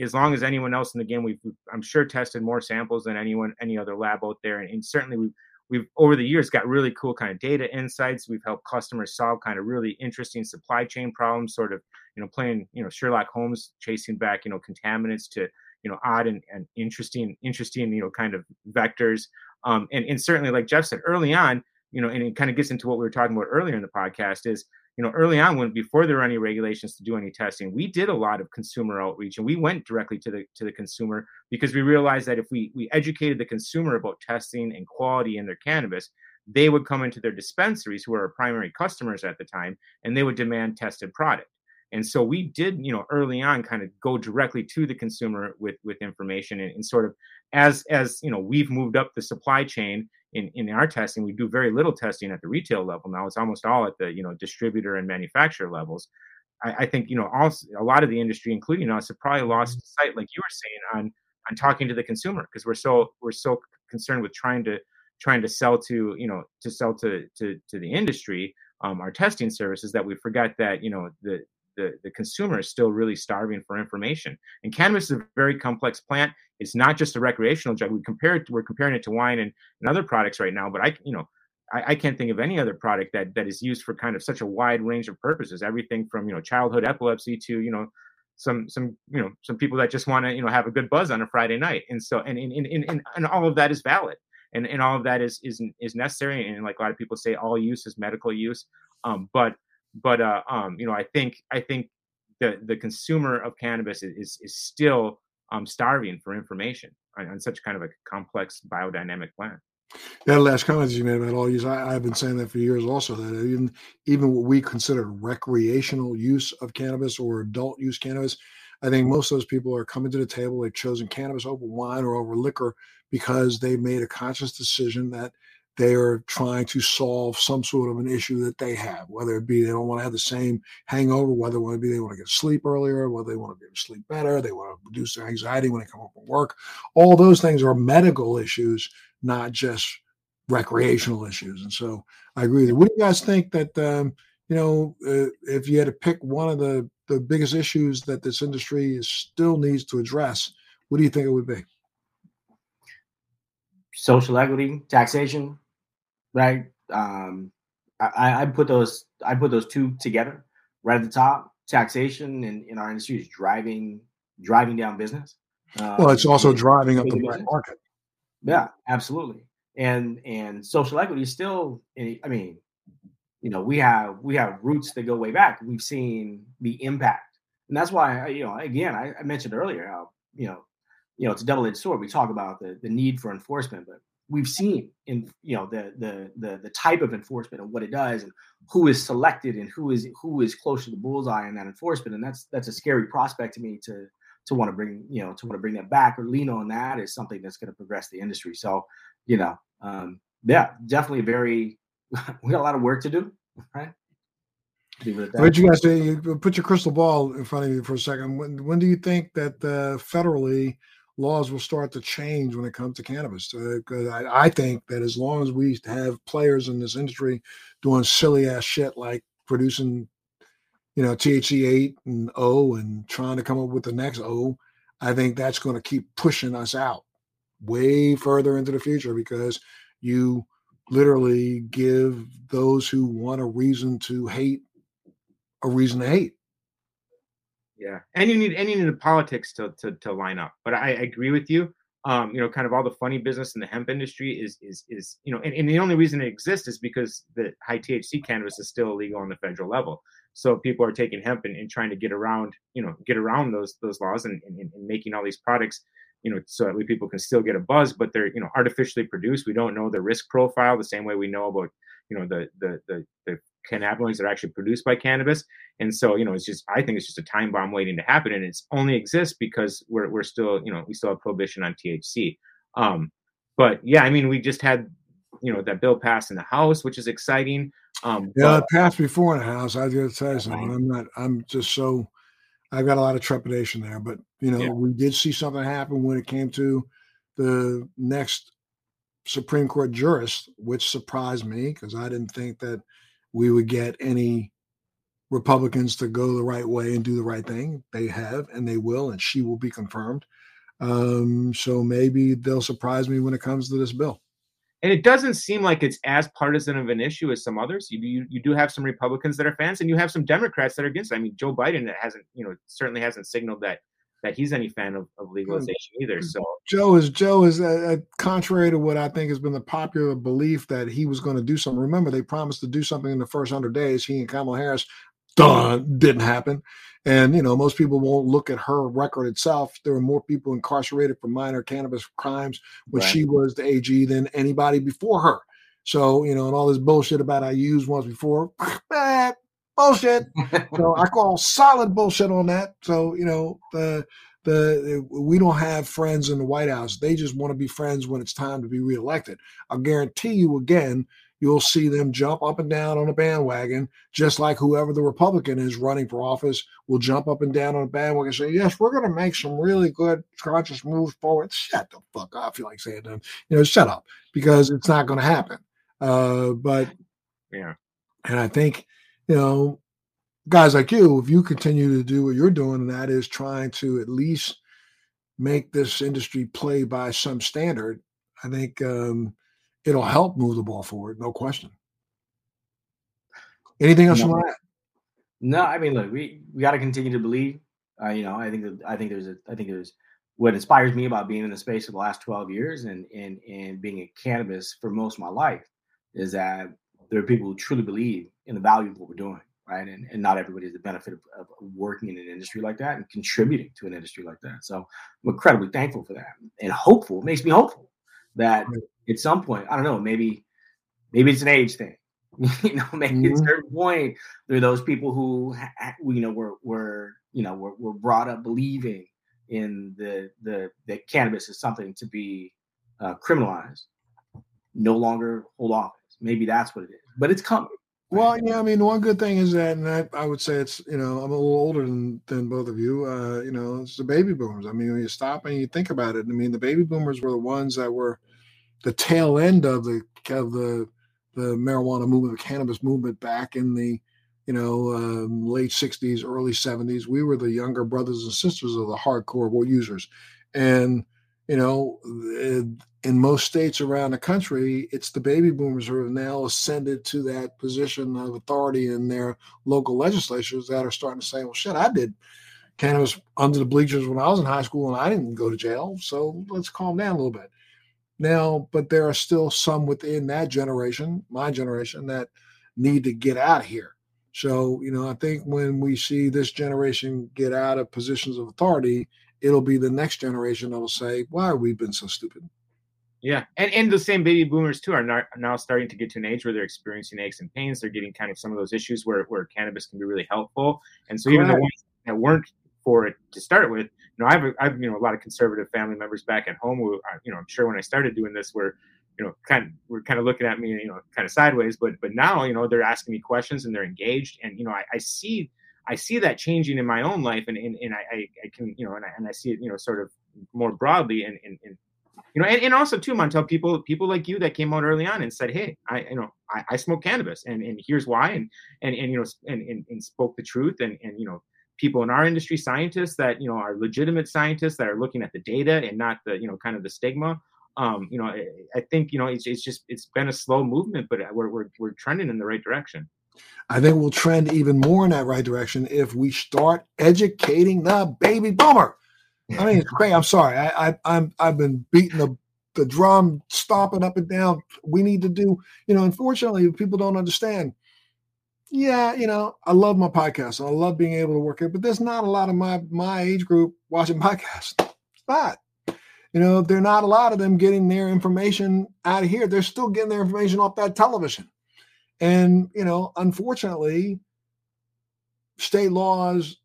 as long as anyone else in the game. We've I'm sure tested more samples than any other lab out there. And certainly we've over the years got really cool kind of data insights. We've helped customers solve kind of really interesting supply chain problems, sort of, you know, playing, you know, Sherlock Holmes, chasing back, you know, contaminants to, you know, odd and interesting, you know, kind of vectors. And certainly, like Jeff said, early on, you know, and it kind of gets into what we were talking about earlier in the podcast is, you know, early on before there were any regulations to do any testing, we did a lot of consumer outreach, and we went directly to the consumer, because we realized that if we educated the consumer about testing and quality in their cannabis, they would come into their dispensaries, who are our primary customers at the time, and they would demand tested product. And so we did, you know, early on kind of go directly to the consumer with information, and sort of as, you know, we've moved up the supply chain in our testing. We do very little testing at the retail level now. It's almost all at the, you know, distributor and manufacturer levels. I think, you know, also a lot of the industry, including us, have probably lost sight, like you were saying, on talking to the consumer, because we're so concerned with trying to sell to, you know, to sell to the industry, our testing services, that we forgot that, you know, the consumer is still really starving for information. And cannabis is a very complex plant. It's not just a recreational drug. We're comparing it to wine and other products right now, but I can't think of any other product that is used for kind of such a wide range of purposes. Everything from, you know, childhood epilepsy to, you know, some people that just want to, you know, have a good buzz on a Friday night. And so, and all of that is valid, and all of that is necessary. And like a lot of people say, all use is medical use. But you know, I think the consumer of cannabis is still starving for information on such kind of a complex biodynamic plant. That last comment that you made about all use, I've been saying that for years also, that even what we consider recreational use of cannabis or adult use cannabis, I think most of those people are coming to the table, they've chosen cannabis over wine or over liquor because they made a conscious decision that they are trying to solve some sort of an issue that they have, whether it be they don't want to have the same hangover, whether it want to be they want to get to sleep earlier, whether they want to be able to sleep better, they want to reduce their anxiety when they come home from work. All those things are medical issues, not just recreational issues. And so I agree with you. What do you guys think that, you know, if you had to pick one of the biggest issues that this industry still needs to address, what do you think it would be? Social equity, taxation. Right. I put those two together right at the top. Taxation in our industry is driving down business. Well, it's also driving up the black market. Yeah, absolutely. And social equity is still, I mean, you know, we have roots that go way back. We've seen the impact. And that's why, you know, again, I mentioned earlier how, you know, it's a double-edged sword. We talk about the need for enforcement, but we've seen in, you know, the type of enforcement and what it does and who is selected and who is close to the bullseye in that enforcement. And that's a scary prospect to me to want to bring, you know, to want to bring that back or lean on that as something that's going to progress the industry. So, you know, yeah, definitely we got a lot of work to do, right? But you guys say, put your crystal ball in front of you for a second. When do you think that federally laws will start to change when it comes to cannabis? Because I think that as long as we have players in this industry doing silly ass shit like producing, you know, THC 8 and O and trying to come up with the next O, I think that's going to keep pushing us out way further into the future, because you literally give those who want a reason to hate a reason to hate. Yeah, and you need the politics to line up. But I agree with you. You know, kind of all the funny business in the hemp industry is you know, and the only reason it exists is because the high THC cannabis is still illegal on the federal level. So people are taking hemp and trying to get around those laws and making all these products, you know, so that way people can still get a buzz, but they're, you know, artificially produced. We don't know the risk profile the same way we know about, you know, the cannabinoids that are actually produced by cannabis. And so, you know, I think it's just a time bomb waiting to happen. And it's only exists because we're still, you know, we still have prohibition on THC. But yeah, I mean, we just had, you know, that bill passed in the House, which is exciting. It passed before in the House. I was going to tell you something. I've got a lot of trepidation there, but you know, yeah. We did see something happen when it came to the next Supreme Court jurist, which surprised me because I didn't think that we would get any Republicans to go the right way and do the right thing. They have, and they will, and she will be confirmed. So maybe they'll surprise me when it comes to this bill. And it doesn't seem like it's as partisan of an issue as some others. You do have some Republicans that are fans, and you have some Democrats that are against it. I mean, Joe Biden certainly hasn't signaled that he's any fan of legalization either. So Joe is contrary to what I think has been the popular belief that he was going to do something. Remember, they promised to do something in the first 100 days. He and Kamala Harris, didn't happen. And, you know, most people won't look at her record itself. There were more people incarcerated for minor cannabis crimes when She was the AG than anybody before her. So, you know, and all this bullshit about I used once before, bullshit. So I call solid bullshit on that. So, you know, we don't have friends in the White House. They just want to be friends when it's time to be reelected. I guarantee you again, you'll see them jump up and down on a bandwagon, just like whoever the Republican is running for office will jump up and down on a bandwagon and say, yes, we're going to make some really good conscious moves forward. Shut the fuck up. I feel like saying that, you know, shut up, because it's not going to happen. But yeah, and I think, you know, guys like you, if you continue to do what you're doing, and that is trying to at least make this industry play by some standard, I think, it'll help move the ball forward, no question. Anything else you want to add? No, I mean, look, we got to continue to believe. You know, I think there's what inspires me about being in the space for the last 12 years and being in cannabis for most of my life is that there are people who truly believe in the value of what we're doing, right? And not everybody has the benefit of working in an industry like that and contributing to an industry like that. So I'm incredibly thankful for that and hopeful. It makes me hopeful that at some point, I don't know, maybe it's an age thing, you know, maybe at a certain point there are those people who, you know, were brought up believing in the that cannabis is something to be criminalized, no longer hold office. Maybe that's what it is, but it's coming. Well, yeah, I mean, the one good thing is that, and I would say it's, you know, I'm a little older than both of you, you know, it's the baby boomers. I mean, when you stop and you think about it, I mean, the baby boomers were the ones that were the tail end of the marijuana movement, the cannabis movement back in the, you know, late 60s, early 70s. We were the younger brothers and sisters of the hardcore users. And, you know, in most states around the country, it's the baby boomers who have now ascended to that position of authority in their local legislatures that are starting to say, well, shit, I did cannabis under the bleachers when I was in high school and I didn't go to jail. So let's calm down a little bit now. But there are still some within that generation, my generation, that need to get out of here. So, you know, I think when we see this generation get out of positions of authority, it'll be the next generation that'll say, why have we been so stupid? Yeah, and the same baby boomers, too, are now starting to get to an age where they're experiencing aches and pains. They're getting kind of some of those issues where cannabis can be really helpful. And so even the ones that weren't for it to start with, you know, I've you know, a lot of conservative family members back at home who, you know, I'm sure when I started doing this were, you know, were kind of looking at me, you know, kind of sideways. But now, you know, they're asking me questions and they're engaged. And, you know, I see that changing in my own life. And I can, you know, and I see it, you know, sort of more broadly and you know, and also too, Montel, people like you that came out early on and said, "Hey, I smoke cannabis, and here's why," and you know, and spoke the truth, and you know, people in our industry, scientists that you know are legitimate scientists that are looking at the data and not the, you know, kind of the stigma. You know, I think, you know, it's been a slow movement, but we're trending in the right direction. I think we'll trend even more in that right direction if we start educating the baby boomer. I mean, it's great. I'm sorry. I've been beating the drum, stomping up and down. We need to do, you know, unfortunately, people don't understand. Yeah, you know, I love my podcast. I love being able to work it, but there's not a lot of my age group watching podcasts. It's not. You know, they're not a lot of them getting their information out of here. They're still getting their information off that television. And, you know, unfortunately, state laws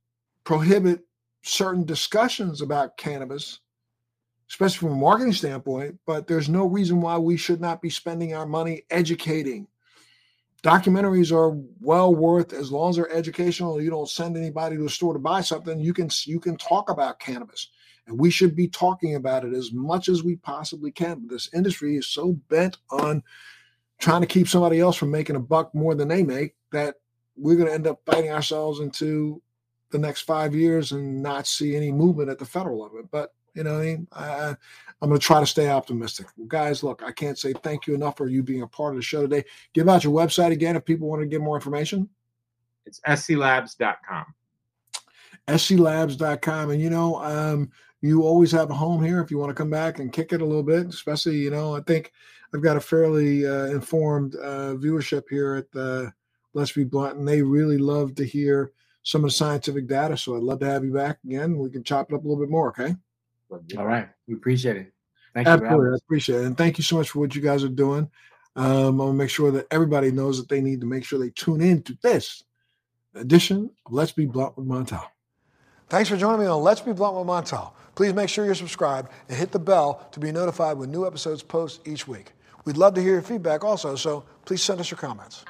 prohibit certain discussions about cannabis, especially from a marketing standpoint, but there's no reason why we should not be spending our money educating. Documentaries are well worth, as long as they're educational, you don't send anybody to a store to buy something, you can talk about cannabis. And we should be talking about it as much as we possibly can. This industry is so bent on trying to keep somebody else from making a buck more than they make that we're going to end up fighting ourselves into the next 5 years and not see any movement at the federal level. But, you know, I mean, I'm going to try to stay optimistic. Well, guys, look, I can't say thank you enough for you being a part of the show today. Give out your website again if people want to get more information. It's sclabs.com. sclabs.com. And, you know, you always have a home here if you want to come back and kick it a little bit, especially, you know, I think I've got a fairly informed viewership here at the Let's Be Blunt, and they really love to hear some of the scientific data. So I'd love to have you back again. We can chop it up a little bit more. Okay. All right. We appreciate it. Thank you. Absolutely. I appreciate it. And thank you so much for what you guys are doing. I'm going to make sure that everybody knows that they need to make sure they tune in to this edition of Let's Be Blunt with Montel. Thanks for joining me on Let's Be Blunt with Montel. Please make sure you're subscribed and hit the bell to be notified when new episodes post each week. We'd love to hear your feedback also, so please send us your comments.